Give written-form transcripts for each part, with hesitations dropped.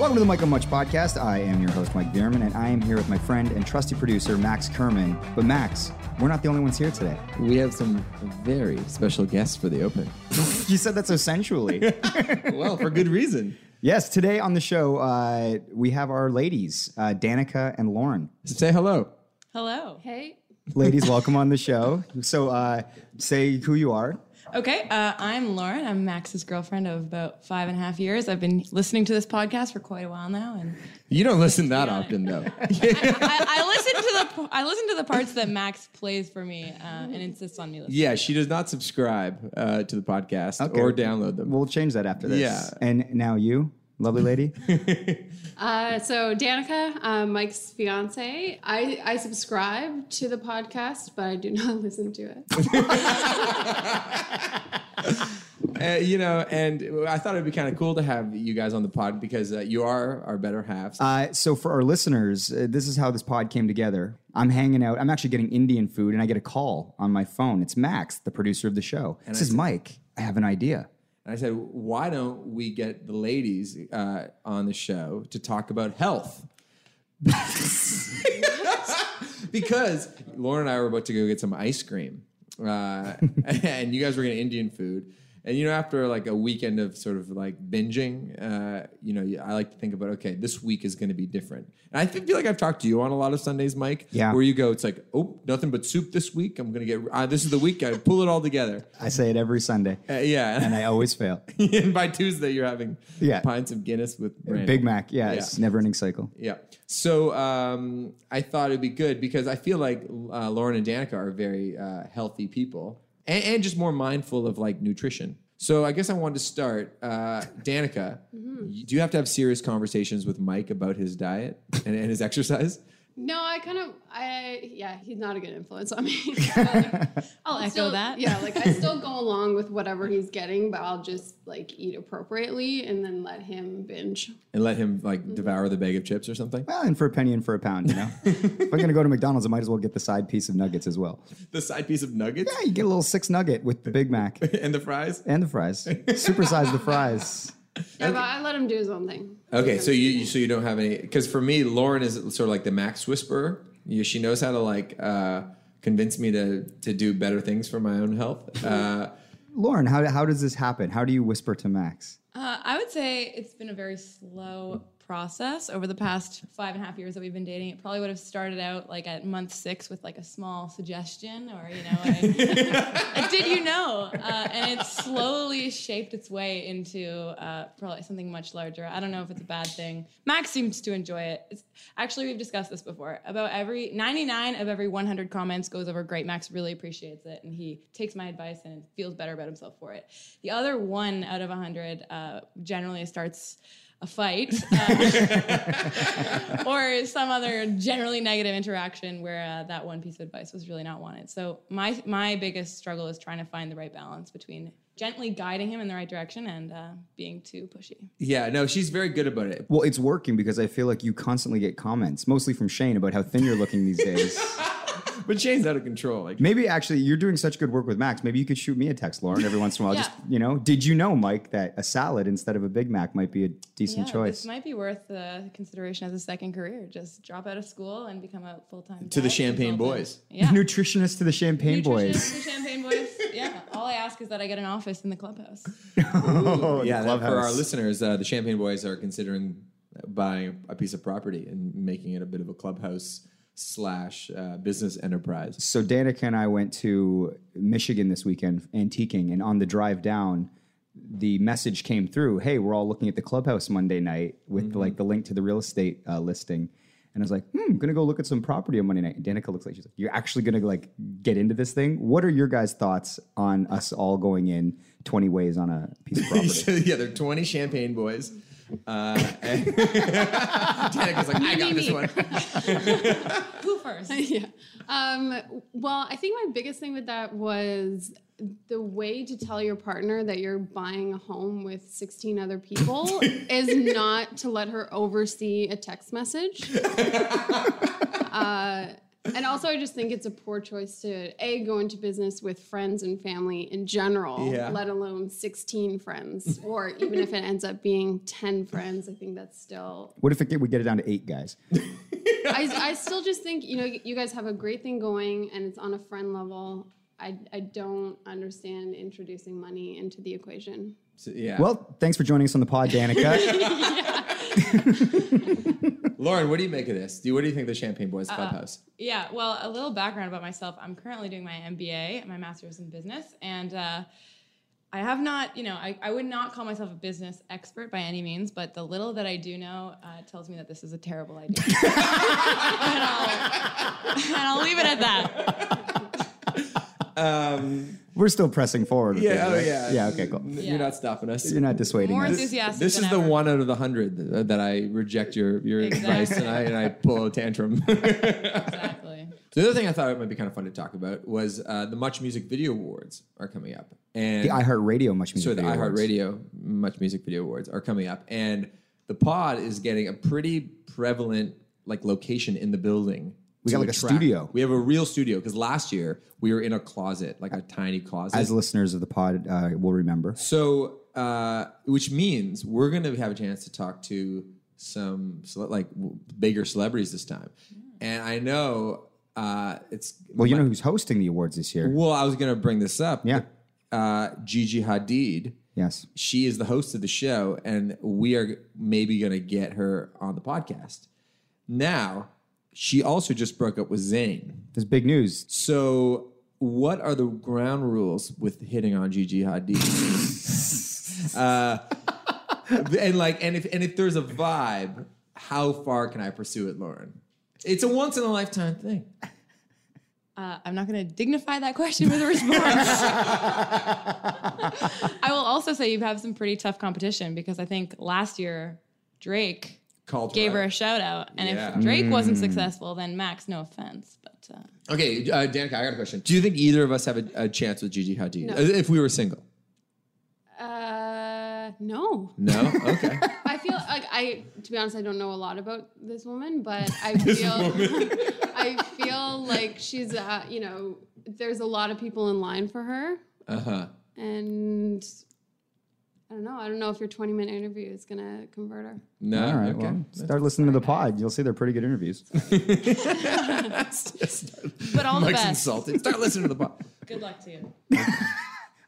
Welcome to the Mike on Much podcast. I am your host, Mike Veerman, and I am here with my friend and trusty producer, Max Kerman. But Max, we're not the only ones here today. We have some very special guests for the open. You said that so sensually. Well, for good reason. Yes, today on the show, we have our ladies, Danica and Lauren. Say hello. Hello. Hey. Ladies, welcome on the show. So say who you are. Okay, I'm Lauren. I'm Max's girlfriend of about 5.5 years. I've been listening to this podcast for quite a while now, and you don't listen that often, though. I listen to the parts that Max plays for me and insists on me listening. Yeah, she does not subscribe to the podcast or download them. We'll change that after this. Yeah, and now you. Lovely lady. So Danica, Mike's fiance. I subscribe to the podcast, but I do not listen to it. And I thought it'd be kind of cool to have you guys on the pod because you are our better halves. So for our listeners, this is how this pod came together. I'm hanging out. I'm actually getting Indian food, and I get a call on my phone. It's Max, the producer of the show. And this is Mike. I have an idea. And I said, why don't we get the ladies on the show to talk about health? Because Lauren and I were about to go get some ice cream. And you guys were getting Indian food. And, after like a weekend of sort of like binging, I like to think about, okay, this week is going to be different. And I feel like I've talked to you on a lot of Sundays, Mike, where you go, it's like, oh, nothing but soup this week. I'm going to get, this is the week I pull it all together. I say it every Sunday. And I always fail. And by Tuesday, you're having pints of Guinness with Brandon. Big Mac. Yeah, it's a never-ending cycle. Yeah. So I thought it'd be good because I feel like Lauren and Danica are very healthy people. And just more mindful of, like, nutrition. So I guess I wanted to start. Danica, do you have to have serious conversations with Mike about his diet and his exercise? No, he's not a good influence on me. I'll echo that. Yeah, I still go along with whatever he's getting, but I'll just, eat appropriately and then let him binge. And let him, devour the bag of chips or something? Well, and for a penny and for a pound, If I'm going to go to McDonald's, I might as well get the side piece of nuggets as well. The side piece of nuggets? Yeah, you get a little 6 nugget with the Big Mac. And the fries? And the fries. Supersize the fries. Yeah, but I let him do his own thing. Okay, so you don't have any... Because for me, Lauren is sort of like the Max whisperer. She knows how to, convince me to do better things for my own health. Lauren, how does this happen? How do you whisper to Max? I would say it's been a very slow process over the past 5.5 years that we've been dating. It probably would have started out at month 6 with a small suggestion or did you know? And it slowly shaped its way into probably something much larger. I don't know if it's a bad thing. Max seems to enjoy it. Actually, we've discussed this before. About 99 of every 100 comments goes over great. Max really appreciates it, and he takes my advice and feels better about himself for it. The other 1 out of 100 generally starts a fight, or some other generally negative interaction where that one piece of advice was really not wanted. So my biggest struggle is trying to find the right balance between gently guiding him in the right direction and being too pushy. Yeah, no, she's very good about it. Well, it's working because I feel like you constantly get comments, mostly from Shane, about how thin you're looking these days. But Shane's out of control. Maybe actually you're doing such good work with Max. Maybe you could shoot me a text, Lauren, every once in a while. Just, did you know, Mike, that a salad instead of a Big Mac might be a decent choice? This might be worth consideration as a second career. Just drop out of school and become a full-time to the Champagne Boys. Yeah. Nutritionist to the Champagne Boys. Nutritionist to the Champagne Boys. Yeah. All I ask is that I get an office in the clubhouse. Ooh, yeah, the clubhouse. For our listeners, the Champagne Boys are considering buying a piece of property and making it a bit of a clubhouse / business enterprise. So Danica and I went to Michigan this weekend antiquing, and on the drive down, the message came through, hey, we're all looking at the clubhouse Monday night with the link to the real estate listing. And I was like, I'm going to go look at some property on Monday night. And Danica looks like she's like, you're actually going to get into this thing? What are your guys' thoughts on us all going in 20 ways on a piece of property? Yeah, they're 20 Champagne Boys. Danica's like, I got this one. Who first? Yeah. Well, I think my biggest thing with that was the way to tell your partner that you're buying a home with 16 other people is not to let her oversee a text message. And also, I just think it's a poor choice to, A, go into business with friends and family in general, let alone 16 friends, or even if it ends up being 10 friends, I think that's still... What if we get it down to 8 guys? I still just think, you know, you guys have a great thing going, and it's on a friend level. I don't understand introducing money into the equation. So, yeah. Well, thanks for joining us on the pod, Danica. Lauren, what do you make of this? What do you think of the Champagne Boys Clubhouse? Yeah, well, a little background about myself. I'm currently doing my MBA, my master's in business, and I have not, you know, I would not call myself a business expert by any means, but the little that I do know tells me that this is a terrible idea. and I'll leave it at that. We're still pressing forward. Yeah, right? Yeah, okay, cool. You're not stopping us. You're not dissuading us. More enthusiastic This is the one out of the 100 that I reject your advice and I pull a tantrum. Exactly. So the other thing I thought it might be kind of fun to talk about was the Much Music Video Awards are coming up. And the iHeartRadio Much Music Video Awards. Sorry, the iHeartRadio Much Music Video Awards are coming up. And the pod is getting a pretty prevalent like location in the building. We got like a studio. We have a real studio because last year we were in a closet, like a tiny closet. As listeners of the pod will remember. So, which means we're going to have a chance to talk to some bigger celebrities this time. And I know you know who's hosting the awards this year. Well, I was going to bring this up. Yeah. Gigi Hadid. Yes. She is the host of the show, and we are maybe going to get her on the podcast. Now... She also just broke up with Zayn. That's big news. So what are the ground rules with hitting on Gigi Hadid? and if there's a vibe, how far can I pursue it, Lauren? It's a once-in-a-lifetime thing. I'm not going to dignify that question with a response. I will also say you have some pretty tough competition because I think last year, Drake... Gave her a shout out, and if Drake wasn't successful, then Max, no offense, but okay, Danica, I got a question. Do you think either of us have a chance with Gigi Hadid if we were single? No. Okay. I feel like to be honest, I don't know a lot about this woman, but I feel like she's you know, there's a lot of people in line for her. And. I don't know if your 20-minute interview is going to convert her. No. All right, okay. Well, start listening to the pod. You'll see they're pretty good interviews. But all Mike's the best. Insulted. Start listening to the pod. Good luck to you.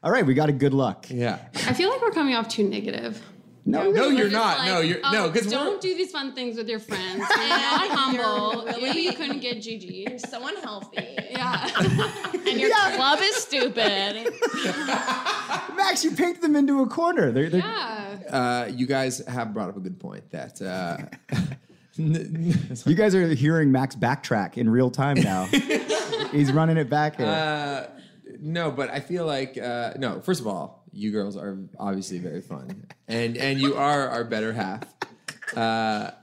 All right, we got a good luck. Yeah. I feel like we're coming off too negative. No, you're not. Like, because don't do these fun things with your friends. You're not humble. Maybe you couldn't get Gigi. You're so unhealthy. Yeah. And your club is stupid. Max, you picked them into a corner. They're you guys have brought up a good point that you guys are hearing Max backtrack in real time now. He's running it back here. No, but I feel like no. First of all, you girls are obviously very fun, and you are our better half. Why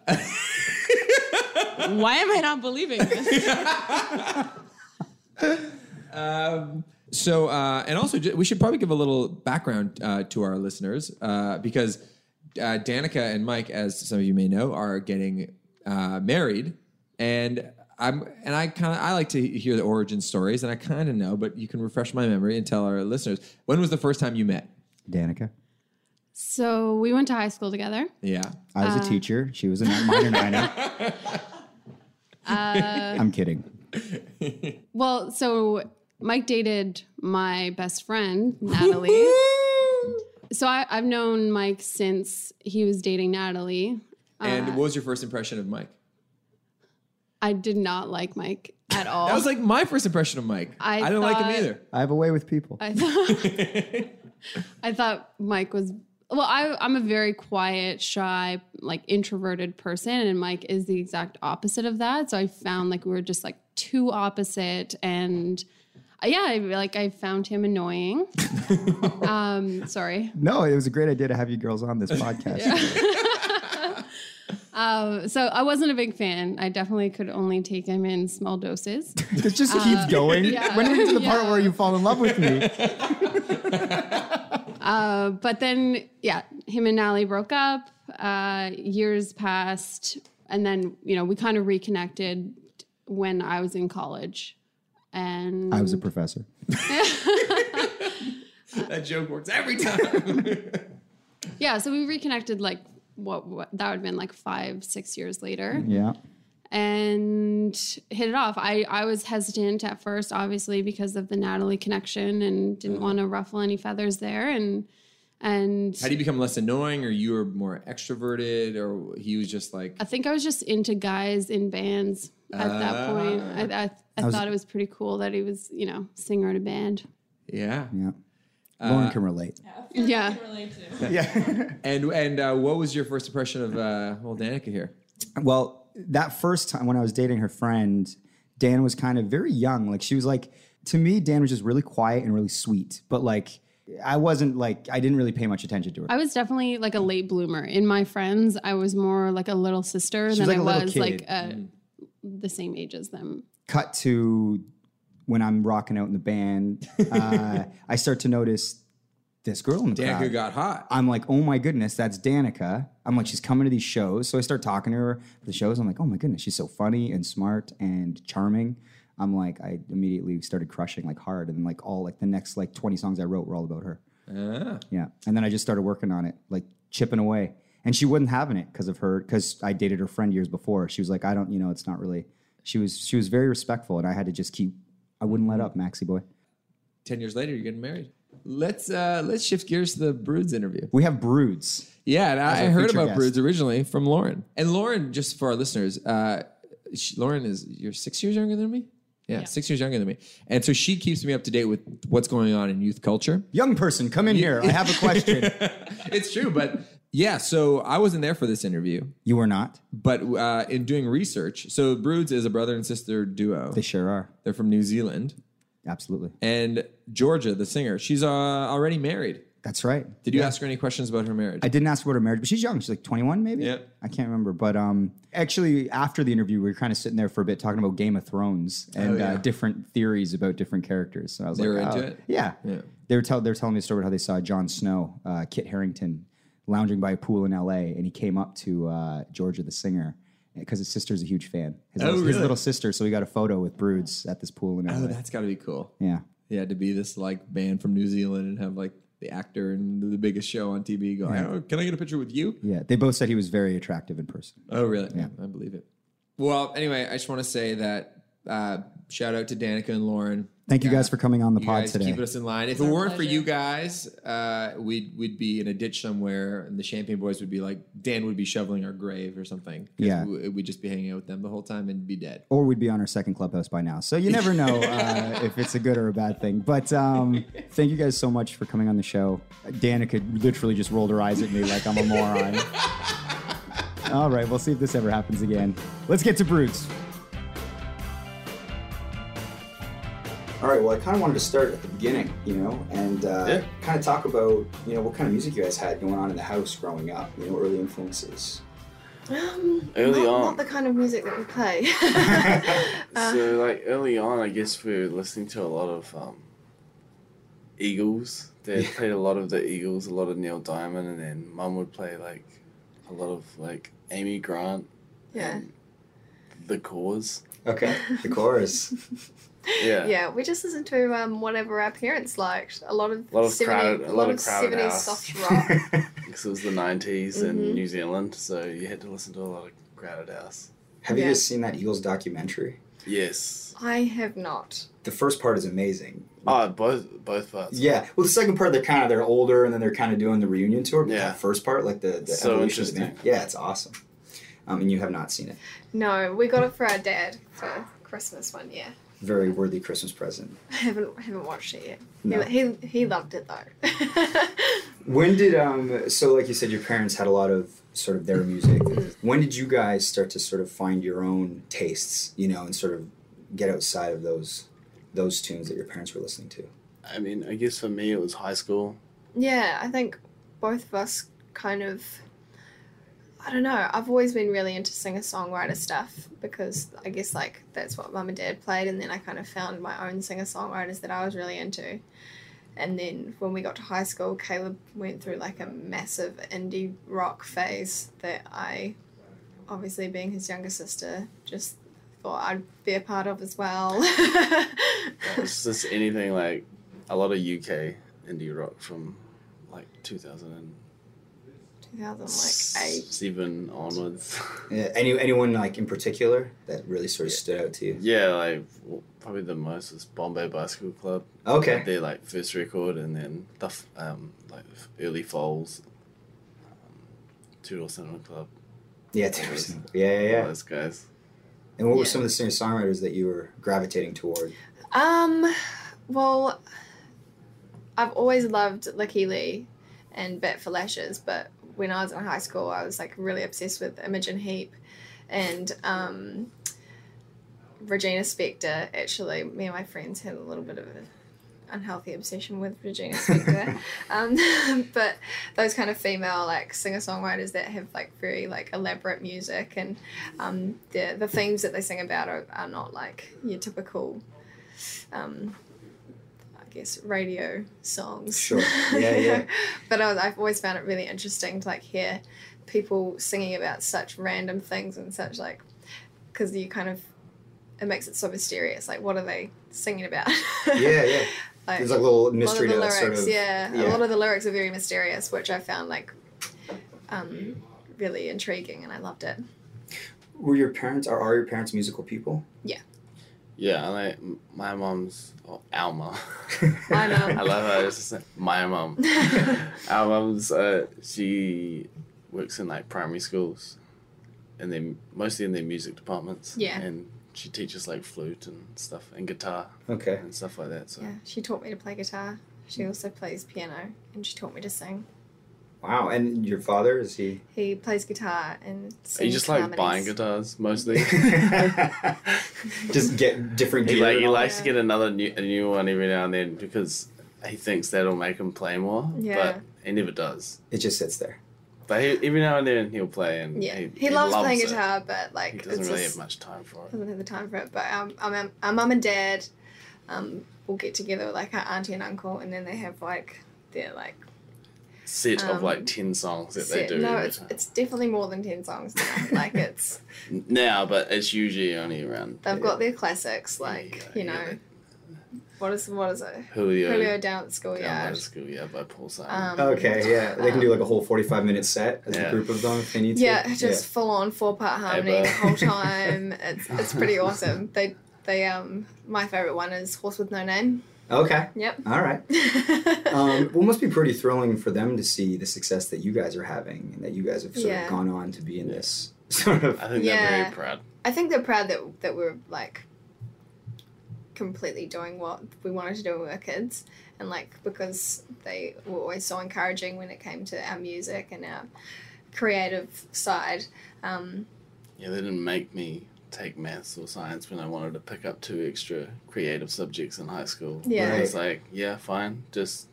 am I not believing this? And also, we should probably give a little background to our listeners because Danica and Mike, as some of you may know, are getting married, I like to hear the origin stories, and I kind of know, but you can refresh my memory and tell our listeners. When was the first time you met, Danica? So we went to high school together. Yeah, I was a teacher. She was a minor niner. I'm kidding. Well, so Mike dated my best friend, Natalie. So I've known Mike since he was dating Natalie. And what was your first impression of Mike? I did not like Mike at all. That was like my first impression of Mike. I didn't like him either. I have a way with people. I thought Mike was... Well, I'm a very quiet, shy, like introverted person, and Mike is the exact opposite of that. So I found like we were just like too opposite, and I found him annoying. Sorry. No, it was a great idea to have you girls on this podcast. So I wasn't a big fan. I definitely could only take him in small doses. It just keeps going. Yeah. When do we get to the part where you fall in love with me? But then, him and Natalie broke up. Years passed. And then, you know, we kind of reconnected when I was in college. And I was a professor. That joke works every time. Yeah, so we reconnected like what that would have been like 5-6 years later. Yeah. And hit it off. I was hesitant at first, obviously, because of the Natalie connection and didn't want to ruffle any feathers there. And how do you become less annoying, or you were more extroverted, or he was just like... I think I was just into guys in bands at that point. I thought it was pretty cool that he was, you know, singer in a band. Yeah. Yeah. Lauren can relate. Yeah. I can relate too. Yeah. And what was your first impression of old Danica here? Well, that first time when I was dating her friend, Dan was kind of very young. Like, she was like, to me, Dan was just really quiet and really sweet. But like, I wasn't like, I didn't really pay much attention to her. I was definitely like a late bloomer. In my friends, I was more like a little sister than I was like the same age as them. Cut to when I'm rocking out in the band, I start to notice this girl in the crowd. Danica got hot. I'm like, oh my goodness, that's Danica. I'm like, she's coming to these shows. So I start talking to her for the shows. I'm like, oh my goodness, she's so funny and smart and charming. I'm like, I immediately started crushing like hard, and like all like the next like 20 songs I wrote were all about her. Yeah. And then I just started working on it, like chipping away, and she wasn't having it because I dated her friend years before. She was like, I don't, you know, it's not really, she was very respectful, and I had to just I wouldn't let up, Maxie boy. 10 years later, you're getting married. Let's shift gears to the Broods interview. We have Broods. Yeah. And I heard about Broods originally from Lauren, and Lauren, just for our listeners, Lauren you're 6 years younger than me. Yeah, 6 years younger than me. And so she keeps me up to date with what's going on in youth culture. Young person, come in here. I have a question. It's true, but yeah, so I wasn't there for this interview. You were not? But in doing research, so Broods is a brother and sister duo. They sure are. They're from New Zealand. Absolutely. And Georgia, the singer, she's already married. That's right. Did you ask her any questions about her marriage? I didn't ask her about her marriage, but she's young. She's like 21 maybe? Yeah. I can't remember. But actually, after the interview, we were kind of sitting there for a bit talking about Game of Thrones and different theories about different characters. So I was into it? Yeah. They were telling me a story about how they saw Jon Snow, Kit Harington, lounging by a pool in L.A., and he came up to Georgia, the singer, because his sister's a huge fan. His little sister, so he got a photo with Broods at this pool in L.A. Oh, that's got to be cool. Yeah. Yeah, to be this like band from New Zealand and have like... the actor and the biggest show on TV going, oh, can I get a picture with you? Yeah, they both said he was very attractive in person. Oh, really? Yeah. I believe it. Well, anyway, I just want to say that shout out to Danica and Lauren. Thank you guys for coming on the pod today. Keeping us in line. If it weren't for you guys, we'd be in a ditch somewhere, and the Champagne Boys would be like, Dan would be shoveling our grave or something. Yeah, we'd just be hanging out with them the whole time and be dead. Or we'd be on our second clubhouse by now. So you never know if it's a good or a bad thing. But thank you guys so much for coming on the show. Danica literally just rolled her eyes at me like I'm a moron. All right, we'll see if this ever happens again. Let's get to Broods. All right, well, I kind of wanted to start at the beginning, you know, and kind of talk about, you know, what kind of music you guys had going on in the house growing up, you know, early influences. Not the kind of music that we play. So, like, early on, I guess we were listening to a lot of Eagles. Dad played a lot of the Eagles, a lot of Neil Diamond, and then Mum would play, like, a lot of, like, Amy Grant. Yeah. The Corrs. Okay, The Corrs. Yeah, we just listen to whatever our parents liked. A lot of 70s soft rock. Because it was the 90s in New Zealand, so you had to listen to a lot of Crowded House. Have you guys seen that Eagles documentary? Yes. I have not. The first part is amazing. Oh, both parts. Yeah. Well, the second part, they're older, and then they're kind of doing the reunion tour. But that first part, like the so evolution of the band. Yeah, it's awesome. And you have not seen it. No, we got it for our dad for Christmas one year. Very worthy Christmas present. I haven't watched it yet. No. He loved it though. When did so like you said, your parents had a lot of sort of their music. When did you guys start to sort of find your own tastes, you know, and sort of get outside of those tunes that your parents were listening to? I mean, I guess for me it was high school. Yeah, I think both of us kind of, I don't know, I've always been really into singer-songwriter stuff because I guess like that's what Mum and Dad played, and then I kind of found my own singer-songwriters that I was really into. And then when we got to high school, Caleb went through like a massive indie rock phase that I, obviously being his younger sister, just thought I'd be a part of as well. It's just anything like a lot of UK indie rock from like 2007 onwards. Yeah. Anyone like in particular that really sort of stood out to you? Yeah, like probably the most was Bombay Bicycle Club. Okay. Like, their like first record, and then the like early Foals, Tudor Cinema Club. Yeah, Tudor Cinema. Yeah. All those guys. And what were some of the singer-songwriters that you were gravitating toward? Well, I've always loved Licky Lee and Bat for Lashes, but when I was in high school, I was like really obsessed with Imogen Heap and Regina Spektor. Actually, me and my friends had a little bit of an unhealthy obsession with Regina Spektor. But those kind of female like singer-songwriters that have like very like elaborate music, and the themes that they sing about are not like your typical I guess radio songs. Sure. Yeah. But I've always found it really interesting to like hear people singing about such random things and such, like, because you kind of, it makes it so mysterious, like what are they singing about? Yeah. Like, there's like a little mystery to that sort of. Yeah, a lot of the lyrics are very mysterious, which I found like really intriguing, and I loved it. Were your parents, or are your parents musical people? Yeah. Yeah, like my mom's, or our mom. My mom. I love her. It's just like, my mom. Our mom's, she works in like primary schools, and then mostly in their music departments. Yeah. And she teaches like flute and stuff, and guitar. Okay. And stuff like that. So. Yeah, she taught me to play guitar. She also plays piano, and she taught me to sing. Wow, and your father, is he? He plays guitar and sings. Are you just like buying guitars mostly? Just get different gear. He likes to get a new one every now and then because he thinks that'll make him play more. Yeah. But he never does. It just sits there. But he, every now and then he'll play, and he loves playing guitar, but like he doesn't really have much time for it. Doesn't have the time for it. But our mum and dad, will get together with like our auntie and uncle, and then they have like their like. Set of like 10 songs that they do. No, it's definitely more than 10 songs now. Like it's now, but it's usually only around. They've got their classics, like what is it? Julio Down at the Schoolyard. Down at the Schoolyard by Paul Simon. They can do like a whole 45-minute set as a group of them if they need to. Yeah, just full on 4-part harmony the whole time. It's pretty awesome. They my favorite one is Horse with No Name. Okay. Yep. All right. Well, it must be pretty thrilling for them to see the success that you guys are having, and that you guys have sort of gone on to be in this sort of. I think they're very proud. I think they're proud that we're like completely doing what we wanted to do when we were kids, and like because they were always so encouraging when it came to our music and our creative side. They didn't make me take maths or science when I wanted to pick up 2 extra creative subjects in high school. Yeah. Right. It's like, yeah, fine. Just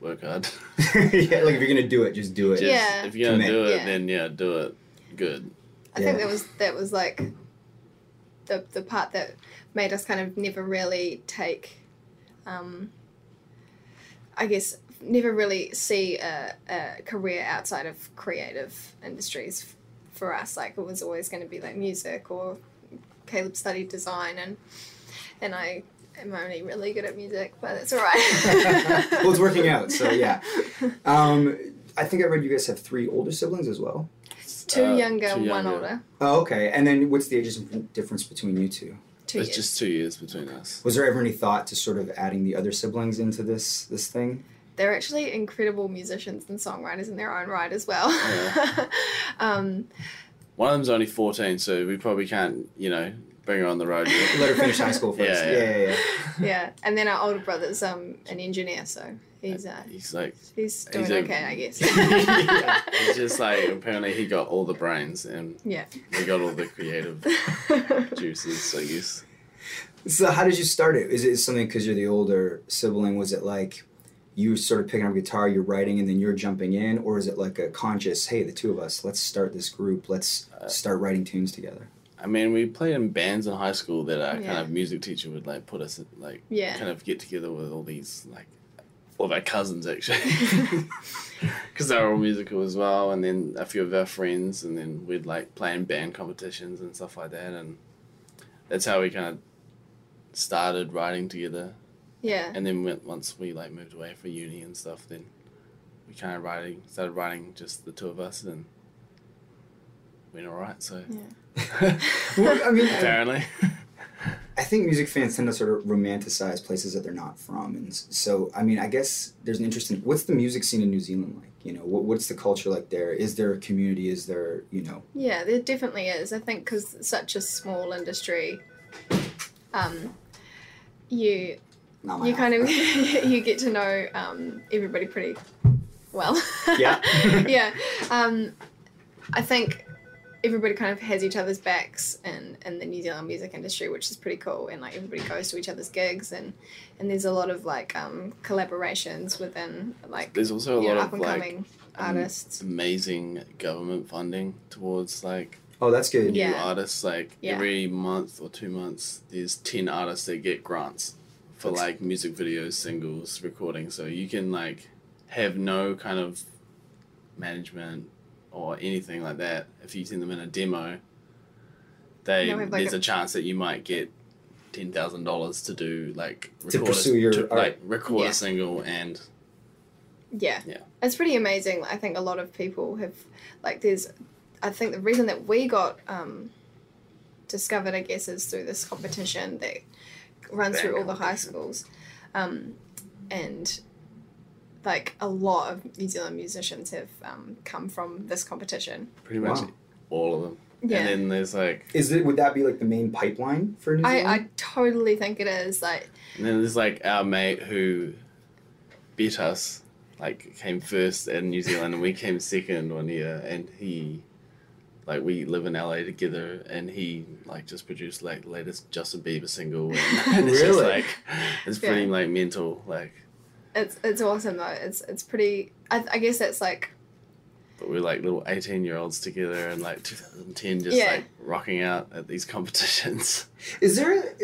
work hard. Like if you're going to do it, just do it. If you're going to do it, then do it good. I think that was like the part that made us kind of never really take, I guess, never really see a career outside of creative industries. For us, like it was always going to be like music, or Caleb studied design, and I am only really good at music, but it's all right. Well, it's working out, so yeah. I think I read you guys have 3 older siblings as well. 2 younger, 1 older. Oh, okay. And then what's the age difference between you two? 2 years. It's just 2 years between us. Was there ever any thought to sort of adding the other siblings into this thing? They're actually incredible musicians and songwriters in their own right as well. Yeah. One of them's only 14, so we probably can't, bring her on the road yet. Let her finish high school first. Yeah. And then our older brother's an engineer, so he's okay, I guess. He's just like, apparently he got all the brains and we got all the creative juices, I guess. So how did you start it? Is it something because you're the older sibling? Was it like you sort of picking up guitar, you're writing, and then you're jumping in? Or is it like a conscious, hey, the 2 of us, let's start this group, let's start writing tunes together? I mean, we played in bands in high school that our kind of music teacher would like put us in, like kind of get together with all these, like, all of our cousins actually, because they were all musical as well, and then a few of our friends, and then we'd like play in band competitions and stuff like that, and that's how we kind of started writing together. Yeah. And then once we like moved away for uni and stuff, then we kind of started writing just the two of us, and went all right. So yeah. Well, I mean, apparently. I think music fans tend to sort of romanticize places that they're not from, and so I mean, I guess there's an interest in what's the music scene in New Zealand like. You know, what's the culture like there? Is there a community? Is there, you know? Yeah, there definitely is. I think because it's such a small industry, you kind of you get to know everybody pretty well. Yeah. Yeah. I think everybody kind of has each other's backs in the New Zealand music industry, which is pretty cool. And like everybody goes to each other's gigs, and there's a lot of like collaborations within like there's also a lot of up and coming artists. Amazing government funding towards like that's good. New artists. Like every month or 2 months, there's 10 artists that get grants for like music videos, singles, recording. So you can like have no kind of management or anything like that. If you send them in a demo, there's a chance that you might get $10,000 to do like record a single, and yeah, it's pretty amazing. I think a lot of people have like I think the reason that we got discovered, I guess, is through this competition that runs through all the high schools, and like a lot of New Zealand musicians have come from this competition. Pretty much all of them. Yeah. And then there's like... Would that be like the main pipeline for New Zealand? I totally think it is. Like. And then there's like our mate who beat us, like came first in New Zealand and we came second one year, and he... Like, we live in LA together, and he, like, just produced, like, the latest Justin Bieber single. And it's really? Just, like, it's pretty, like, mental, like... It's awesome, though. It's pretty... I guess that's, like... But we're, like, little 18-year-olds together in, like, 2010, just, like, rocking out at these competitions. Is there...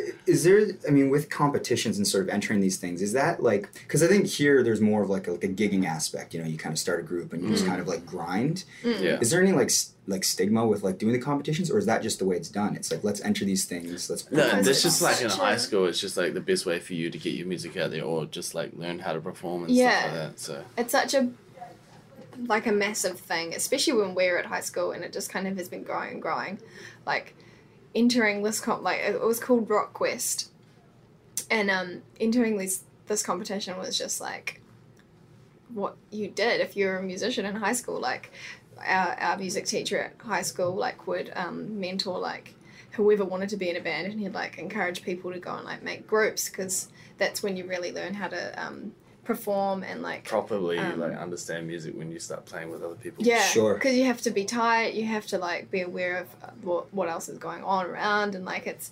I mean, with competitions and sort of entering these things, is that, like... Because I think here there's more of, like, a gigging aspect. You know, you kind of start a group and you just kind of, like, grind. Mm. Yeah. Is there any, like stigma with like doing the competitions, or is that just the way it's done? It's like, let's enter these things, let's... No, this just like in high school, it's just like the best way for you to get your music out there, or just like learn how to perform and stuff like that. So it's such a like a massive thing, especially when we're at high school, and it just kind of has been growing and growing. Like entering this it was called Rock Quest, and entering this competition was just like what you did if you were a musician in high school. Like our music teacher at high school like would mentor like whoever wanted to be in a band, and he'd like encourage people to go and like make groups, because that's when you really learn how to perform and like properly like understand music when you start playing with other people. Yeah, sure. Because you have to be tight, you have to like be aware of what else is going on around, and like it's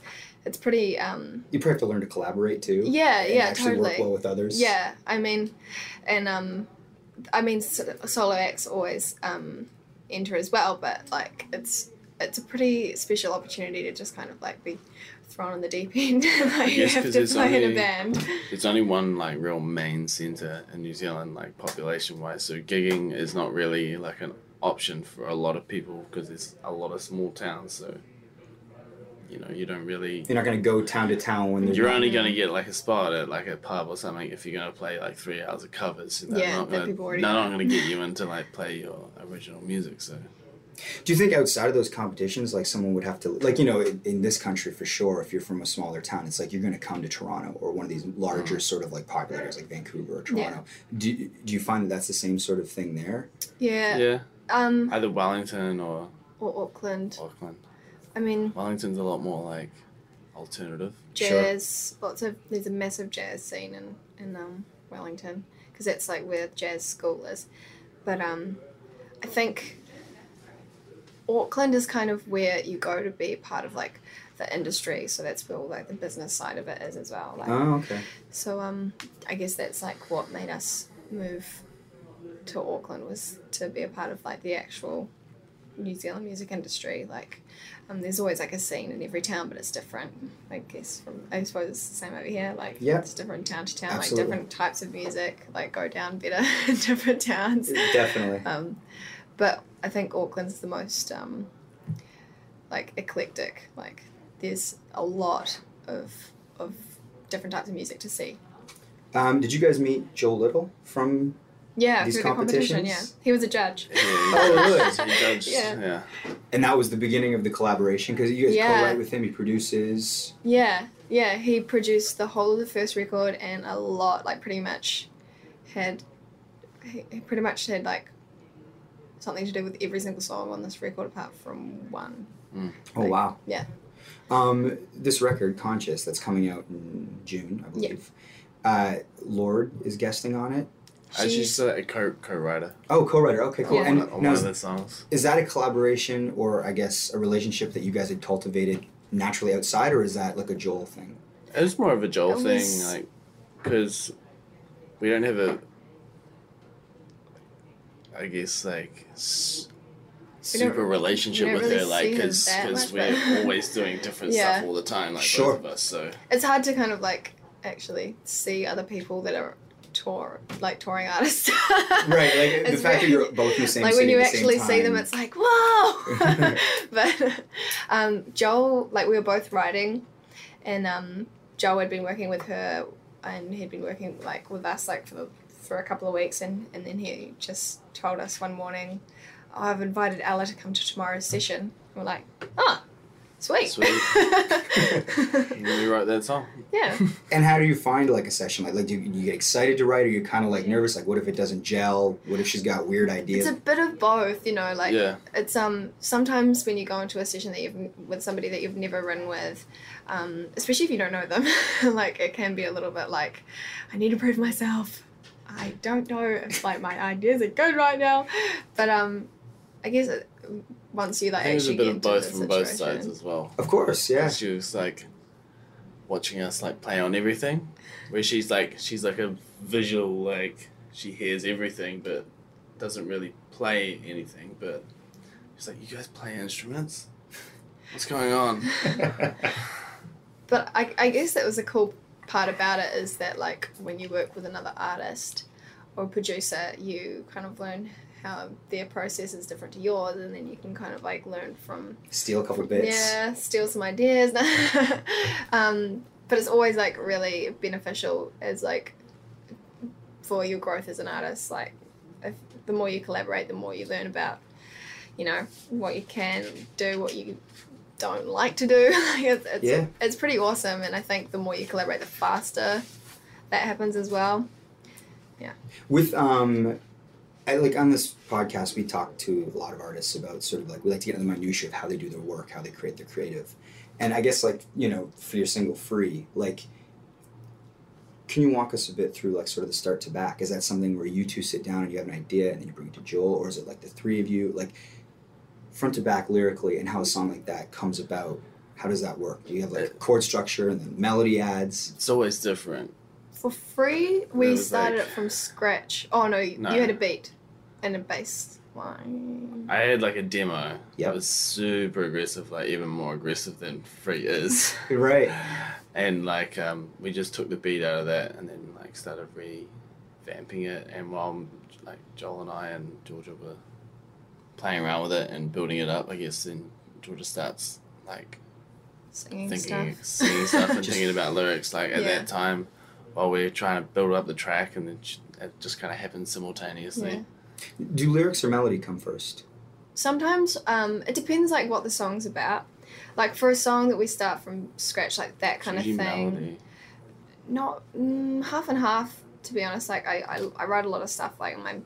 pretty you probably have to learn to collaborate too. Yeah, actually totally work well with others. Yeah, I mean, and solo acts always enter as well, but like it's a pretty special opportunity to just kind of like be thrown in the deep end. Like you have to play in a band. There's only one like real main centre in New Zealand, like population wise, so gigging is not really like an option for a lot of people, because there's a lot of small towns, so you know, you don't really... You're not going to go town to town when you're only going to get, like, a spot at, like, a pub or something if you're going to play, like, 3 hours of covers. And they're not going to get you in to, like, play your original music, so... Do you think outside of those competitions, like, someone would have to... Like, you know, in this country, for sure, if you're from a smaller town, it's like you're going to come to Toronto or one of these larger sort of, like, populators, like Vancouver or Toronto. Yeah. Do you find that's the same sort of thing there? Yeah. Yeah. Either Wellington or... Or Auckland. I mean... Wellington's a lot more, like, alternative. Jazz. Sure. There's a massive jazz scene in Wellington, because that's, like, where jazz school is. But I think Auckland is kind of where you go to be part of, like, the industry. So that's where, like, the business side of it is as well. Like, oh, okay. So I guess that's, like, what made us move to Auckland, was to be a part of, like, the actual New Zealand music industry. Like there's always like a scene in every town, but it's different, I guess. I suppose it's the same over here, like it's different town to town. Absolutely. Like different types of music like go down better in different towns. Definitely. But I think Auckland's the most like eclectic. Like there's a lot of different types of music to see. Did you guys meet Joel Little from these competitions? The competition, yeah. He was a judge. Oh, really? Judge. Yeah. And that was the beginning of the collaboration, because you guys co-write with him, he produces. Yeah, he produced the whole of the first record and a lot, like he pretty much had like something to do with every single song on this record apart from one. Mm. Oh, like, wow. Yeah. This record, Conscious, that's coming out in June, I believe. Yeah. Lorde is guesting on it. She's a co-writer. Oh, co-writer. Okay, cool. Yeah. And on one of the songs. Is that a collaboration or, I guess, a relationship that you guys had cultivated naturally outside, or is that like a Joel thing? It was more of a Joel thing, like, because we don't have a, I guess, like, super relationship with her, like, because we're always doing different stuff all the time, like, both of us, so. It's hard to kind of, like, actually see other people that are touring artists. Right, like, the fact that you're both in the same city, like, when you actually see them, it's like, whoa! But Joel, like, we were both writing, and Joel had been working with her, and he'd been working, like, with us, like, for a couple of weeks, and then he just told us one morning, oh, I've invited Ella to come to tomorrow's session. And we're like, oh, sweet. And then we wrote that song. Yeah. And how do you find, like, a session? Like, do you get excited to write, or you're kind of, like, nervous? Like, what if it doesn't gel? What if she's got weird ideas? It's a bit of both, you know, like, it's, sometimes when you go into a session that with somebody that you've never written with, especially if you don't know them, like, it can be a little bit like, I need to prove myself. I don't know if, like, my ideas are good right now, but I guess once you, like, actually get into the situation. It was a bit of both from both sides as well. Of course, yeah. She was, like, watching us, like, play on everything, where she's like a visual, like, she hears everything but doesn't really play anything, but she's like, you guys play instruments? What's going on? But I guess that was a cool part about it, is that, like, when you work with another artist or producer, you kind of learn how their process is different to yours, and then you can kind of, like, learn from, steal a couple bits, steal some ideas. But it's always, like, really beneficial as, like, for your growth as an artist, like, if the more you collaborate, the more you learn about, you know, what you can do, what you don't like to do. It's pretty awesome, and I think the more you collaborate, the faster that happens as well. Yeah. With like, on this podcast, we talk to a lot of artists about sort of, like, we like to get into the minutiae of how they do their work, how they create their creative, and I guess, like, you know, for your single Free, like, can you walk us a bit through, like, sort of the start to back? Is that something where you two sit down and you have an idea and then you bring it to Joel, or is it, like, the three of you, like, front to back lyrically, and how a song like that comes about? How does that work? Do you have, like, chord structure and then melody adds? It's always different. For Free, we started, like, it from scratch. Oh, no, you had a beat and a bass line. I had, like, a demo. Yeah, it was super aggressive, like, even more aggressive than Free is. Right. And, like, we just took the beat out of that and then, like, started revamping it. And while, like, Joel and I and Georgia were playing around with it and building it up, I guess, and Georgia starts, like, singing stuff and thinking about lyrics, like, at that time, while we're trying to build up the track, and then it just kind of happens simultaneously. Yeah. Do lyrics or melody come first? Sometimes. It depends, like, what the song's about. Like, for a song that we start from scratch, like, that kind of thing. Melody. Not half and half, to be honest. Like, I write a lot of stuff, like, in my,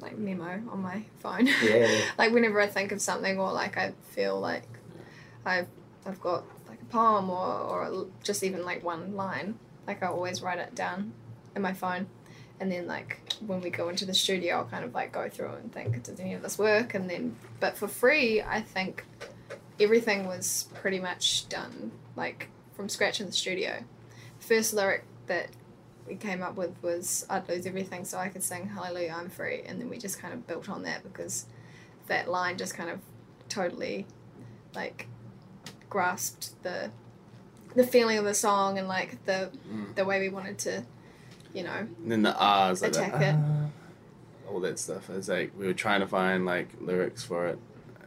like, memo on my phone. Yeah. Like, whenever I think of something, or, like, I feel like I've got, like, a poem or just even, like, one line, like, I always write it down in my phone, and then, like, when we go into the studio, I'll kind of, like, go through and think, does any of this work? And then, but for Free, I think everything was pretty much done, like, from scratch in the studio. First lyric that we came up with was, I'd lose everything so I could sing Hallelujah, I'm Free, and then we just kind of built on that, because that line just kind of totally, like, grasped the feeling of the song, and, like, the way we wanted to, you know, and then the R's, attack, like, it, all that stuff. It's like we were trying to find, like, lyrics for it,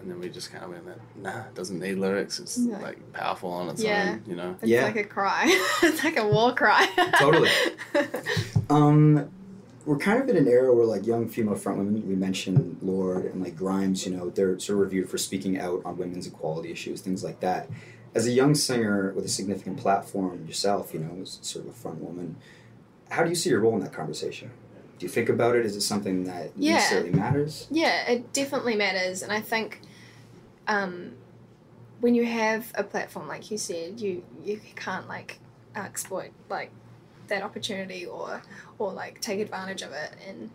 and then we just kind of went that, nah, it doesn't need lyrics. It's like powerful on its own, you know. It's like a cry. It's like a war cry. Totally. We're kind of in an era where, like, young female front women, we mentioned Lorde and, like, Grimes, you know, they're sort of reviewed for speaking out on women's equality issues, things like that. As a young singer with a significant platform yourself, you know, as sort of a front woman, how do you see your role in that conversation? Do you think about it? Is it something that necessarily matters? Yeah, it definitely matters. And I think when you have a platform, like you said, you can't, like, exploit, like, that opportunity or like take advantage of it, and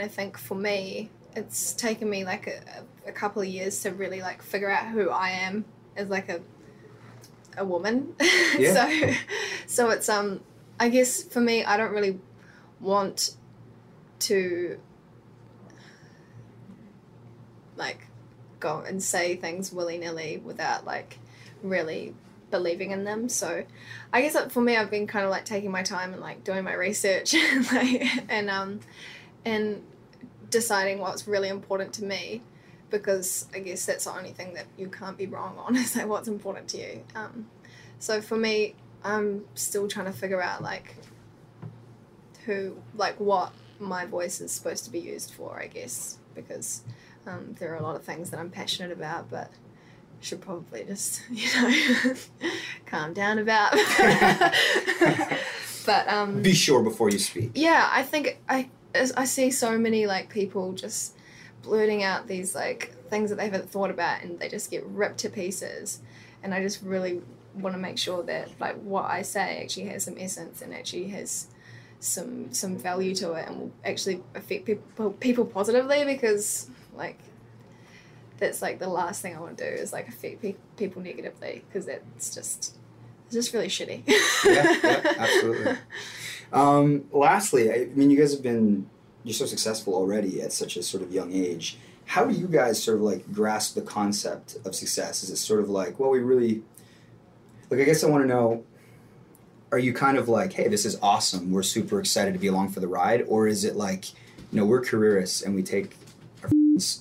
I think for me it's taken me like a couple of years to really like figure out who I am as like a woman. Yeah. so it's I guess for me I don't really want to like go and say things willy-nilly without like really believing in them. So I guess for me I've been kind of like taking my time and like doing my research and like and deciding what's really important to me, because I guess that's the only thing that you can't be wrong on is like what's important to you. So for me I'm still trying to figure out like who, like what my voice is supposed to be used for, I guess, because there are a lot of things that I'm passionate about but should probably just, you know, calm down about. But be sure before you speak. Yeah, I think I see so many like people just blurting out these like things that they haven't thought about, and they just get ripped to pieces. And I just really want to make sure that like what I say actually has some essence and actually has some value to it, and will actually affect people positively, because like. That's like the last thing I want to do is like affect people negatively, because that's just it's just really shitty. yeah, absolutely. Lastly, I mean, you guys have been you're so successful already at such a sort of young age. How do you guys sort of like grasp the concept of success? Is it sort of like, well, we really like? I guess I want to know. Are you kind of like, hey, this is awesome. We're super excited to be along for the ride, or is it like, you know, we're careerists and we take.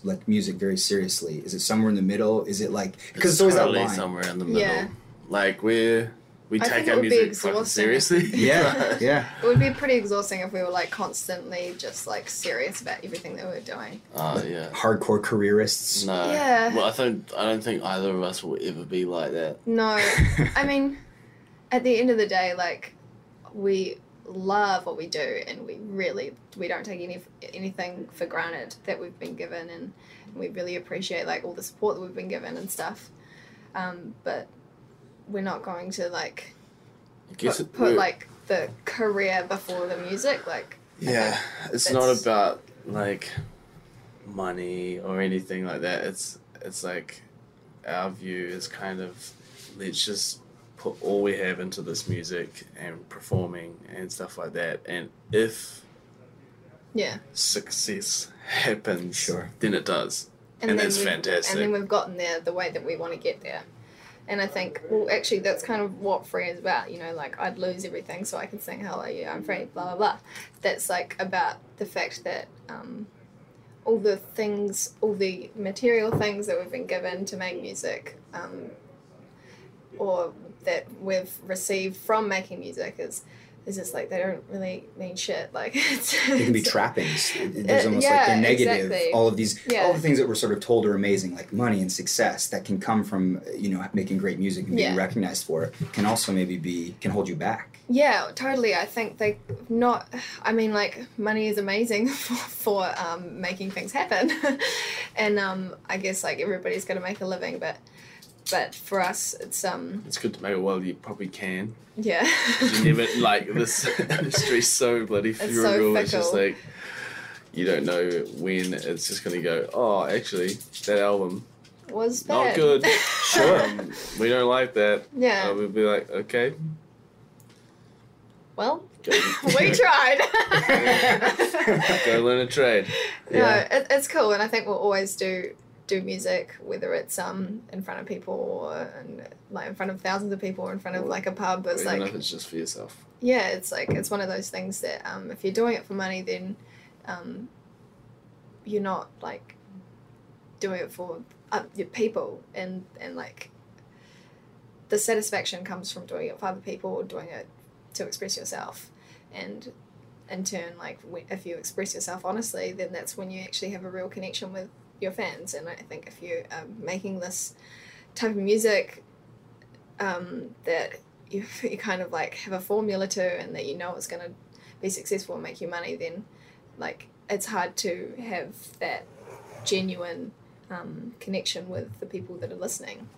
Like music very seriously? Is it somewhere in the middle? Is it like because it's always totally that line somewhere in the middle? Yeah. Like we take our music fucking seriously. Yeah, yeah. It would be pretty exhausting if we were like constantly just like serious about everything that we were doing. Yeah. Hardcore careerists. No. Yeah. Well, I don't think either of us will ever be like that. No, I mean, at the end of the day, like we. Love what we do, and we don't take anything for granted that we've been given, and we really appreciate like all the support that we've been given and stuff, but we're not going to like put like the career before the music, like yeah, it's not about like money or anything like that. It's like our view is kind of let's just put all we have into this music and performing and stuff like that, and if success happens, sure, then it does, and that's fantastic, and then we've gotten there the way that we want to get there. And I think, well, actually that's kind of what Free is about, you know, like I'd lose everything so I can sing How Are You, I'm Free, blah blah blah. That's like about the fact that all the things, all the material things that we've been given to make music, or that we've received from making music is just like they don't really mean shit. Like it can be trappings. There's almost like the negative, exactly. All of these, all the things that we're sort of told are amazing, like money and success that can come from, you know, making great music and being recognized for it, can also maybe can hold you back. Yeah, totally. I think I mean, like money is amazing for making things happen, and I guess like everybody's going to make a living, But for us, it's good to make it while you probably can. Yeah. You never, like, this industry's so bloody frugal. It's just like, you don't know when it's just going to go, oh, actually, that album was bad. Not good. Sure. We don't like that. Yeah. We'll be like, okay. Well, we tried. Go learn a trade. Yeah. No, it's cool. And I think we'll always do music, whether it's in front of people or in front of thousands of people or in front of like a pub. It's even like if it's just for yourself. Yeah, it's like it's one of those things that if you're doing it for money, then you're not like doing it for your people, and like the satisfaction comes from doing it for other people or doing it to express yourself. And in turn, like, if you express yourself honestly, then that's when you actually have a real connection with your fans. And I think if you are making this type of music that you kind of like have a formula to, and that you know it's going to be successful and make you money, then like it's hard to have that genuine connection with the people that are listening,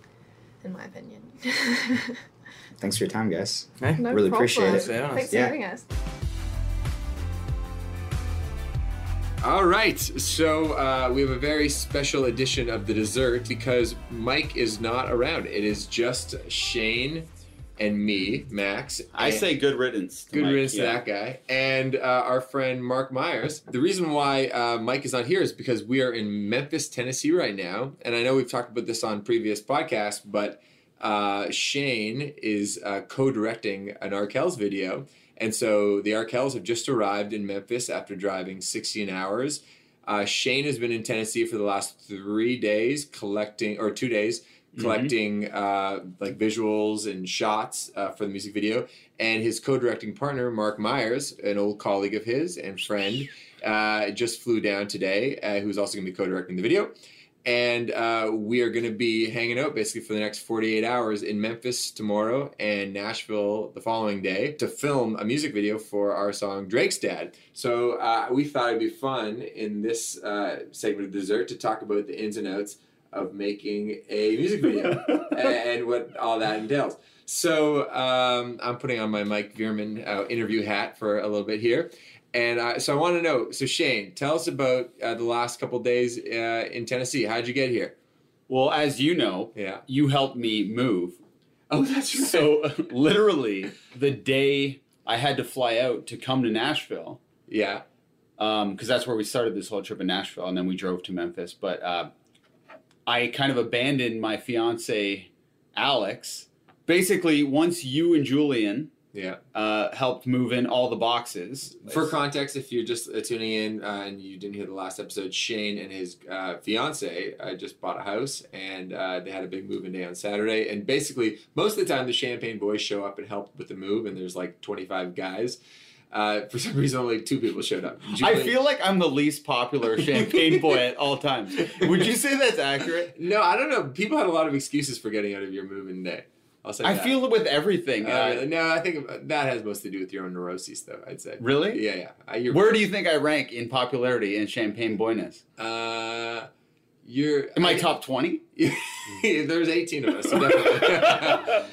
in my opinion. Thanks for your time, guys. Hey, no really problem. Appreciate it. Thanks for having us. All right, so we have a very special edition of The Dessert because Mike is not around. It is just Shane and me, Max. I say good riddance. Good Mike, riddance to that guy. And our friend Mark Myers. The reason why Mike is not here is because we are in Memphis, Tennessee right now. And I know we've talked about this on previous podcasts, but Shane is co-directing an Arkells video. And so the Arkells have just arrived in Memphis after driving 16 hours. Shane has been in Tennessee for the last 3 days collecting like visuals and shots for the music video. And his co-directing partner, Mark Myers, an old colleague of his and friend, just flew down today, who's also going to be co-directing the video. And we are going to be hanging out basically for the next 48 hours in Memphis tomorrow and Nashville the following day to film a music video for our song Drake's Dad. So we thought it'd be fun in this segment of Dessert to talk about the ins and outs of making a music video and what all that entails. So I'm putting on my Mike Veerman interview hat for a little bit here. And so I want to know, so Shane, tell us about the last couple of days in Tennessee. How'd you get here? Well, as you know, you helped me move. Oh, that's right. So literally the day I had to fly out to come to Nashville. Yeah. Because that's where we started this whole trip in Nashville, and then we drove to Memphis. But I kind of abandoned my fiance, Alex. Basically, once you and Julian... helped move in all the boxes. For context, if you're just tuning in and you didn't hear the last episode, Shane and his fiance just bought a house, and they had a big move-in day on Saturday. And basically, most of the time, the Champagne Boys show up and help with the move, and there's like 25 guys. For some reason, only 2 people showed up. I feel like I'm the least popular Champagne Boy at all times. Would you say that's accurate? No, I don't know. People had a lot of excuses for getting out of your move-in day. I feel it with everything. No, I think that has most to do with your own neuroses, though, I'd say. Really? Yeah. Where do you think I rank in popularity and Champagne Boyness? Am I top 20? There's 18 of us, so definitely.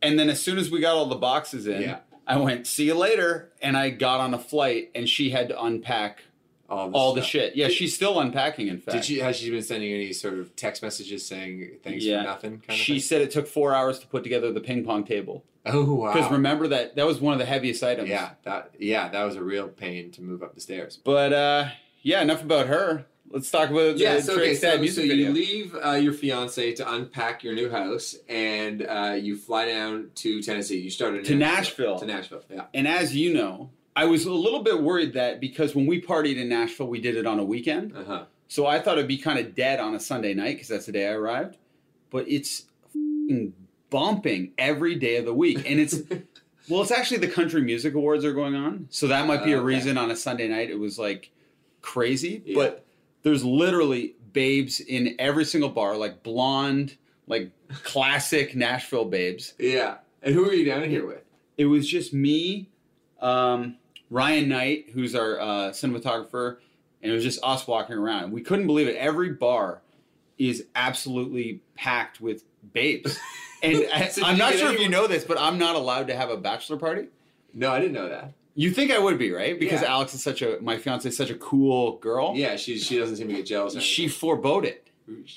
And then as soon as we got all the boxes in, I went, see you later, and I got on a flight, and she had to unpack all the shit. Yeah, she's still unpacking, in fact. Has she been sending any sort of text messages saying thanks for nothing? She said it took 4 hours to put together the ping pong table. Oh, wow. Because remember that was one of the heaviest items. Yeah, that was a real pain to move up the stairs. But, enough about her. Let's talk about the Drake's Dad music video. So you leave your fiance to unpack your new house, and you fly down to Tennessee. You started in Nashville. To Nashville, yeah. And as you know... I was a little bit worried that because when we partied in Nashville, we did it on a weekend. Uh-huh. So I thought it'd be kind of dead on a Sunday night because that's the day I arrived. But it's f***ing bumping every day of the week. And it's, it's actually the Country Music Awards are going on. So that might be a reason on a Sunday night it was like crazy. Yeah. But there's literally babes in every single bar, like blonde, like classic Nashville babes. Yeah. And who were you down here with? It was just me, Ryan Knight, who's our cinematographer, and it was just us walking around. We couldn't believe it. Every bar is absolutely packed with babes. And I'm not sure if you know this, but I'm not allowed to have a bachelor party. No, I didn't know that. You think I would be, right? Because Alex is my fiance is such a cool girl. Yeah, she doesn't seem to get jealous. She forebode it.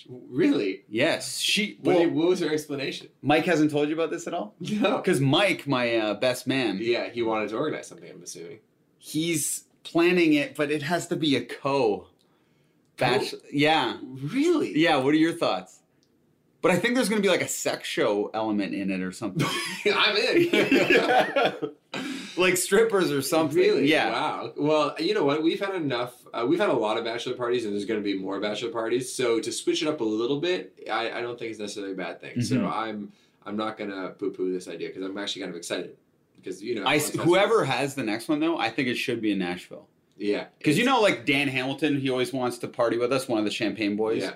Really? Yes. What was her explanation? Mike hasn't told you about this at all? No. Because Mike, my best man... Yeah, he wanted to organize something, I'm assuming. He's planning it, but it has to be a co-bachelor. Yeah. Really? Yeah, what are your thoughts? But I think there's going to be like a sex show element in it or something. I'm in. like strippers or something. Really? Yeah. Wow. Well, you know what? We've had enough. We've had a lot of bachelor parties, and there's going to be more bachelor parties. So to switch it up a little bit, I don't think it's necessarily a bad thing. Mm-hmm. So I'm not going to poo-poo this idea because I'm actually kind of excited because you know whoever has the next one though, I think it should be in Nashville. Yeah. Because you know, like Dan Hamilton, he always wants to party with us, one of the Champagne Boys. Yeah.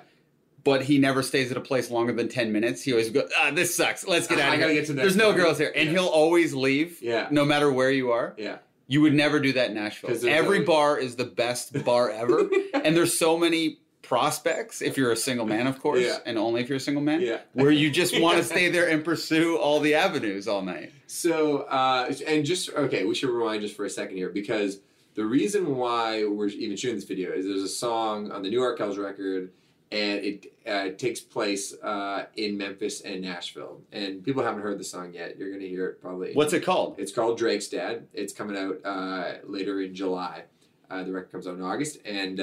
But he never stays at a place longer than 10 minutes. He always goes, this sucks. Let's get out of here. Get to There's no girls here. And he'll always leave no matter where you are. Yeah. You would never do that in Nashville. Every bar is the best bar ever. And there's so many prospects, if you're a single man, of course, and only if you're a single man, where you just want to stay there and pursue all the avenues all night. So, and just, okay, we should rewind just for a second here because the reason why we're even shooting this video is there's a song on the new Arkells record. And it takes place in Memphis and Nashville. And people haven't heard the song yet. You're going to hear it probably. What's it called? It's called Drake's Dad. It's coming out later in July. The record comes out in August. And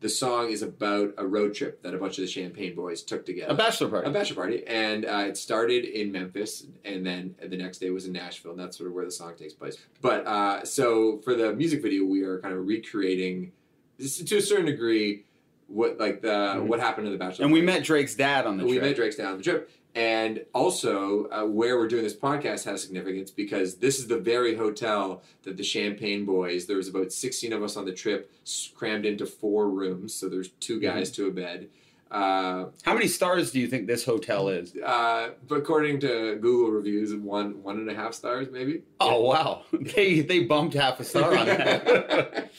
the song is about a road trip that a bunch of the Champagne Boys took together. A bachelor party. A bachelor party. And it started in Memphis. And then the next day was in Nashville. And that's sort of where the song takes place. But so for the music video, we are kind of recreating, to a certain degree, what happened to the bachelor and party. We met Drake's dad on the trip. We met Drake's dad on the trip. And also, where we're doing this podcast has significance because this is the very hotel that the Champagne Boys, there was about 16 of us on the trip, crammed into 4 rooms. So there's 2 guys to a bed. How many stars do you think this hotel is? According to Google reviews, 1.5 stars, maybe. Oh, wow. They bumped half a star on that.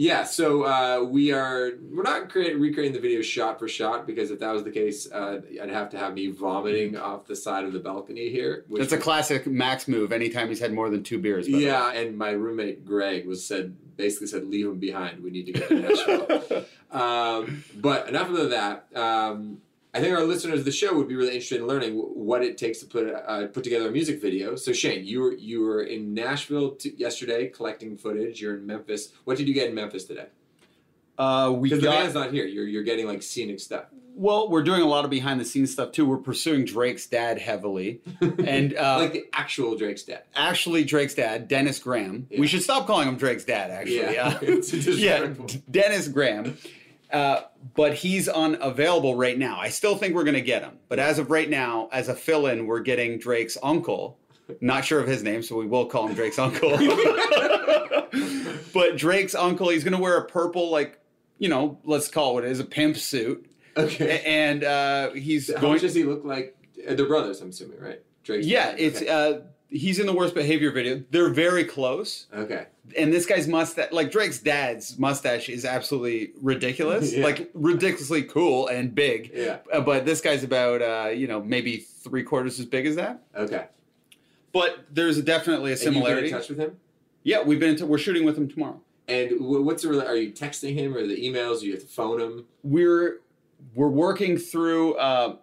Yeah, so we're not recreating the video shot for shot because if that was the case, I'd have to have me vomiting off the side of the balcony here. That's a classic Max move. Anytime he's had more than 2 beers. Yeah, and my roommate Greg basically said, "Leave him behind. We need to get to Nashville." But enough of that. I think our listeners of the show would be really interested in learning what it takes to put together a music video. So Shane, you were in Nashville yesterday collecting footage. You're in Memphis. What did you get in Memphis today? Because the band's not here. You're getting like scenic stuff. Well, we're doing a lot of behind the scenes stuff too. We're pursuing Drake's dad heavily, and like the actual Drake's dad. Actually, Drake's dad, Dennis Graham. Yeah. We should stop calling him Drake's dad. Actually, yeah, Dennis Graham. But he's unavailable right now. I still think we're going to get him. But as of right now, as a fill-in, we're getting Drake's uncle. Not sure of his name, so we will call him Drake's uncle. But Drake's uncle, he's going to wear a purple, like, you know, let's call it what it is, a pimp suit. Okay. And how much does he look like? They're brothers, I'm assuming, right? Drake's brother. It's... Okay. He's in the Worst Behavior video. They're very close. Okay. And this guy's mustache, like Drake's dad's mustache is absolutely ridiculous. Yeah. Like ridiculously cool and big. Yeah. But this guy's about, maybe 3/4 as big as that. Okay. But there's definitely a similarity. Have you been in touch with him? Yeah, we're shooting with him tomorrow. And are you texting him or the emails? Do you have to phone him? We're working through, our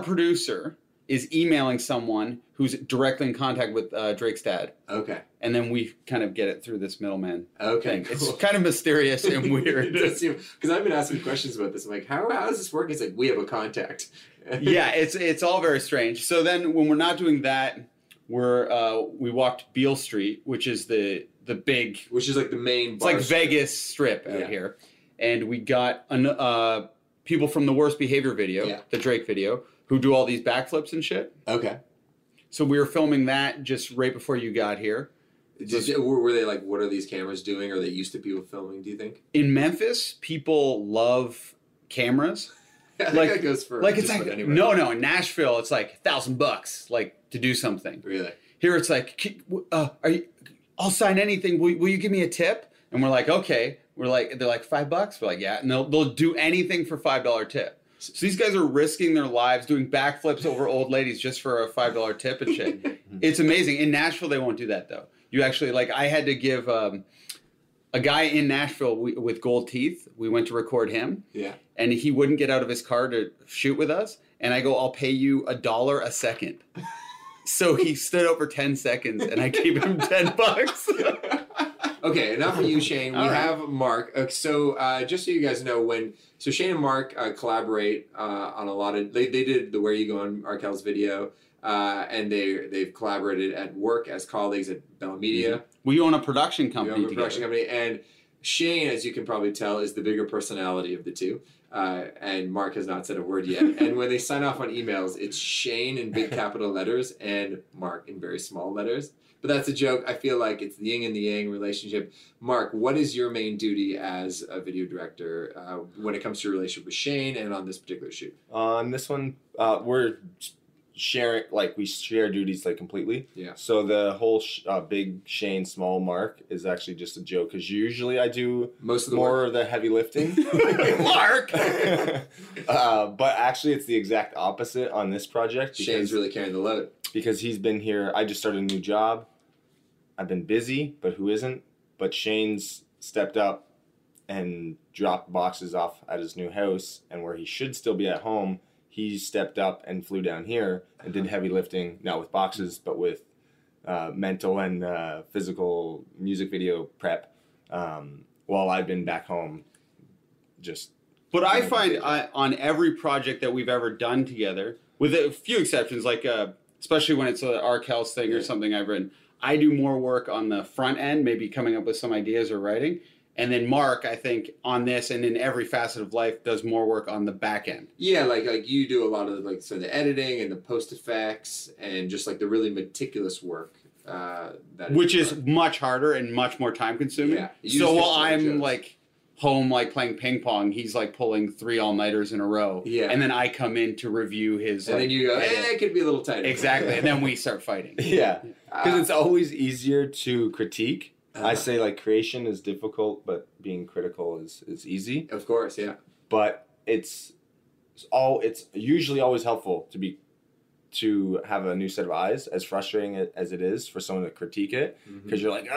producer is emailing someone who's directly in contact with Drake's dad. Okay. And then we kind of get it through this middleman. Okay, cool. It's kind of mysterious and weird. Because I've been asking questions about this. I'm like, how does this work? It's like, we have a contact. Yeah, it's all very strange. So then when we're not doing that, we walked Beale Street, which is the big... Which is like the main bar. It's like strip. Vegas Strip out here. And we got people from the Worst Behavior video, the Drake video, who do all these backflips and shit. Okay. So we were filming that just right before you got here. Were they like, what are these cameras doing? Are they used to people filming, do you think? In Memphis, people love cameras. I think that goes for... Like, it's like, no, in Nashville, it's like $1,000, like, to do something. Really? Here it's like, I'll sign anything. Will you give me a tip? And we're like, okay. They're like, $5? We're like, yeah. And they'll do anything for $5 tip. So these guys are risking their lives doing backflips over old ladies just for a $5 tip and shit. It's amazing. In Nashville, they won't do that, though. You actually, like, I had to give a guy in Nashville with gold teeth. We went to record him. Yeah. And he wouldn't get out of his car to shoot with us. And I go, I'll pay you $1 a second. So he stood up for 10 seconds, and I gave him $10. Okay, enough of you, Shane. We have Mark. So just so you guys know, so Shane and Mark collaborate on a lot of... They did the Where You Going Arkells video. And they've collaborated at work as colleagues at Bell Media. We own a production company. We own a production company, and Shane, as you can probably tell, is the bigger personality of the two. And Mark has not said a word yet. And when they sign off on emails, it's Shane in big capital letters and Mark in very small letters. But that's a joke. I feel like it's the yin and the yang relationship. Mark, what is your main duty as a video director when it comes to your relationship with Shane and on this particular shoot? On this one, we're sharing, like, we share duties, like, completely. Yeah. So the whole big Shane, small Mark is actually just a joke, because usually I do most of the more work. Of the heavy lifting. Mark! But actually it's the exact opposite on this project. Shane's really carrying the load. Because he's been here. I just started a new job. I've been busy, but who isn't? But Shane's stepped up and dropped boxes off at his new house, and where he should still be at home, he stepped up and flew down here and did heavy lifting, not with boxes, but with mental and physical music video prep, while I've been back home just... But I find on every project that we've ever done together, with a few exceptions, like especially when it's an Arkells thing or something I've written, I do more work on the front end, maybe coming up with some ideas or writing. And then Mark, I think, on this and in every facet of life, does more work on the back end. Yeah, like you do a lot of, like, so the editing and the post effects and just, like, the really meticulous work. Which is much harder and much more time consuming. Yeah. So while I'm, like, home, like, playing ping pong, he's, like, pulling 3 all-nighters in a row. Yeah. And then I come in to review his... And then you go, it could be a little tighter. Exactly. And then we start fighting. Yeah. Because it's always easier to critique. I say, like, creation is difficult, but being critical is easy. Of course, yeah. But it's usually always helpful to have a new set of eyes, as frustrating as it is for someone to critique it, because you're like,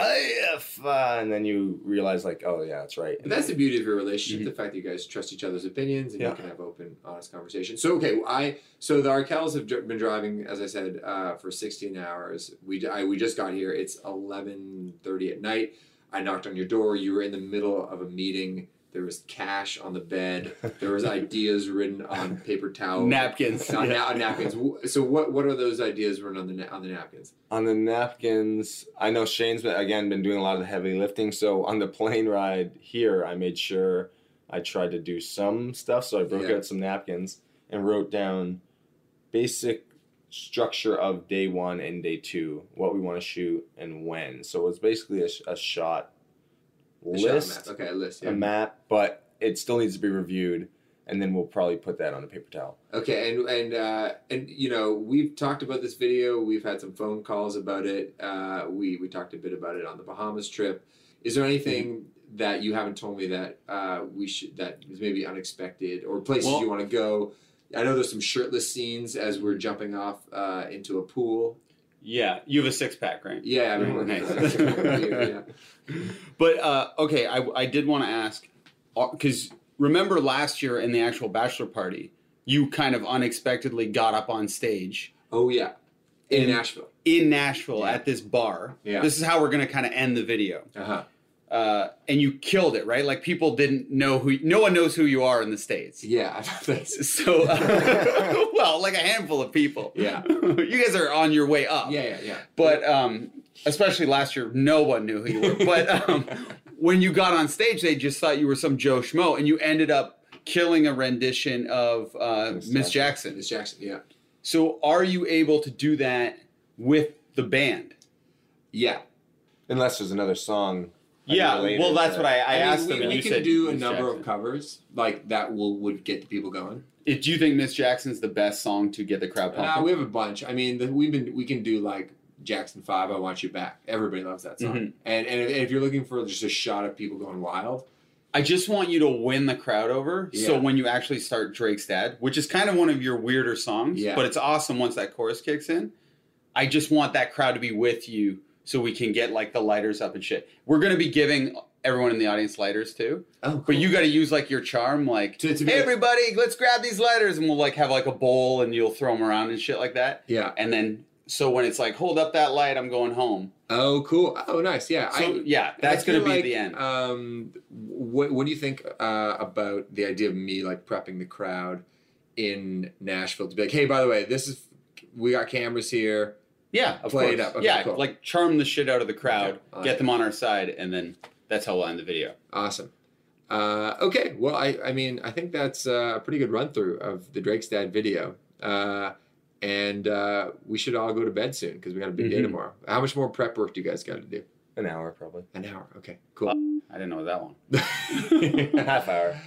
and then you realize, like, oh yeah, that's right. And that's the beauty of your relationship, the fact that you guys trust each other's opinions and you can have open, honest conversations. So okay, so the Arkells have been driving, as I said, for 16 hours. We just got here. It's 11:30 at night. I knocked on your door. You were in the middle of a meeting. There was cash on the bed. There was ideas written on paper towels. Napkins. On napkins. So what are those ideas written on the napkins? On the napkins, I know Shane's, been doing a lot of the heavy lifting. So on the plane ride here, I made sure I tried to do some stuff. So I broke out some napkins and wrote down basic structure of day 1 and day 2, what we want to shoot and when. So it's basically a shot. A map, but it still needs to be reviewed, and then we'll probably put that on a paper towel. Okay, and you know, we've talked about this video. We've had some phone calls about it. We talked a bit about it on the Bahamas trip. Is there anything that you haven't told me that that is maybe unexpected, or places you want to go? I know there's some shirtless scenes as we're jumping off into a pool. Yeah, you have a 6-pack, right? Yeah, I mean, nice. But okay, I did want to ask, because remember last year in the actual bachelor party, you kind of unexpectedly got up on stage. Oh yeah, in Nashville. In Nashville at this bar. Yeah. This is how we're gonna kind of end the video. Uh-huh. And you killed it, right? Like, people didn't know no one knows who you are in the States. Yeah. So, well, like a handful of people. Yeah. You guys are on your way up. Yeah. But, especially last year, no one knew who you were. But, when you got on stage, they just thought you were some Joe Schmo, and you ended up killing a rendition of, Miss Jackson. Miss Jackson, yeah. So are you able to do that with the band? Yeah. Unless there's another song. Yeah, well, that's what I asked them. We can do a number of covers like that would get the people going. Do you think Miss Jackson's the best song to get the crowd pumping? We have a bunch. I mean, we can do, like, Jackson 5, I Want You Back. Everybody loves that song. Mm-hmm. And if you're looking for just a shot of people going wild. I just want you to win the crowd over. Yeah. So when you actually start Drake's Dad, which is kind of one of your weirder songs, but it's awesome once that chorus kicks in. I just want that crowd to be with you. So we can get, like, the lighters up and shit. We're going to be giving everyone in the audience lighters, too. Oh, cool. But you got to use, like, your charm, like, hey, everybody, let's grab these lighters. And we'll, like, have, like, a bowl, and you'll throw them around and shit like that. Yeah. And then, so when it's like, hold up that light, I'm going home. Oh, cool. Oh, nice. Yeah. That's going to be, like, the end. What do you think about the idea of me, like, prepping the crowd in Nashville to be like, hey, by the way, this is... we got cameras here. Yeah, of course. It up. Okay, yeah, cool. Like charm the shit out of the crowd, okay, awesome, get them on our side, and then that's how we'll end the video. Awesome. Okay, well, I mean, I think that's a pretty good run-through of the Drake's Dad video. And we should all go to bed soon because we got a big day tomorrow. How much more prep work do you guys got to do? An hour, probably. An hour, okay, cool. I didn't know that one. Half hour.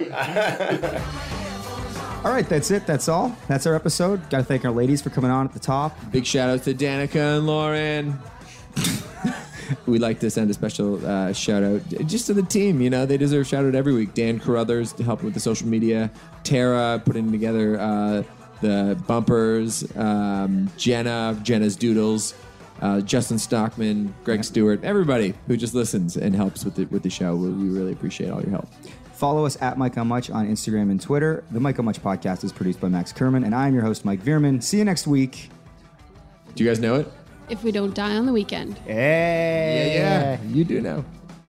All right, that's it. That's all. That's our episode. Got to thank our ladies for coming on at the top. Big shout out to Danica and Lauren. We'd like to send a special shout out just to the team. You know, they deserve shout out every week. Dan Carruthers to help with the social media. Tara putting together the bumpers. Jenna's doodles. Justin Stockman, Greg Stewart, everybody who just listens and helps with the show. We really appreciate all your help. Follow us at Mike on Much on Instagram and Twitter. The Mike on Much podcast is produced by Max Kerman, and I am your host, Mike Veerman. See you next week. Do you guys know it? If we don't die on the weekend. Hey. Yeah, you do know.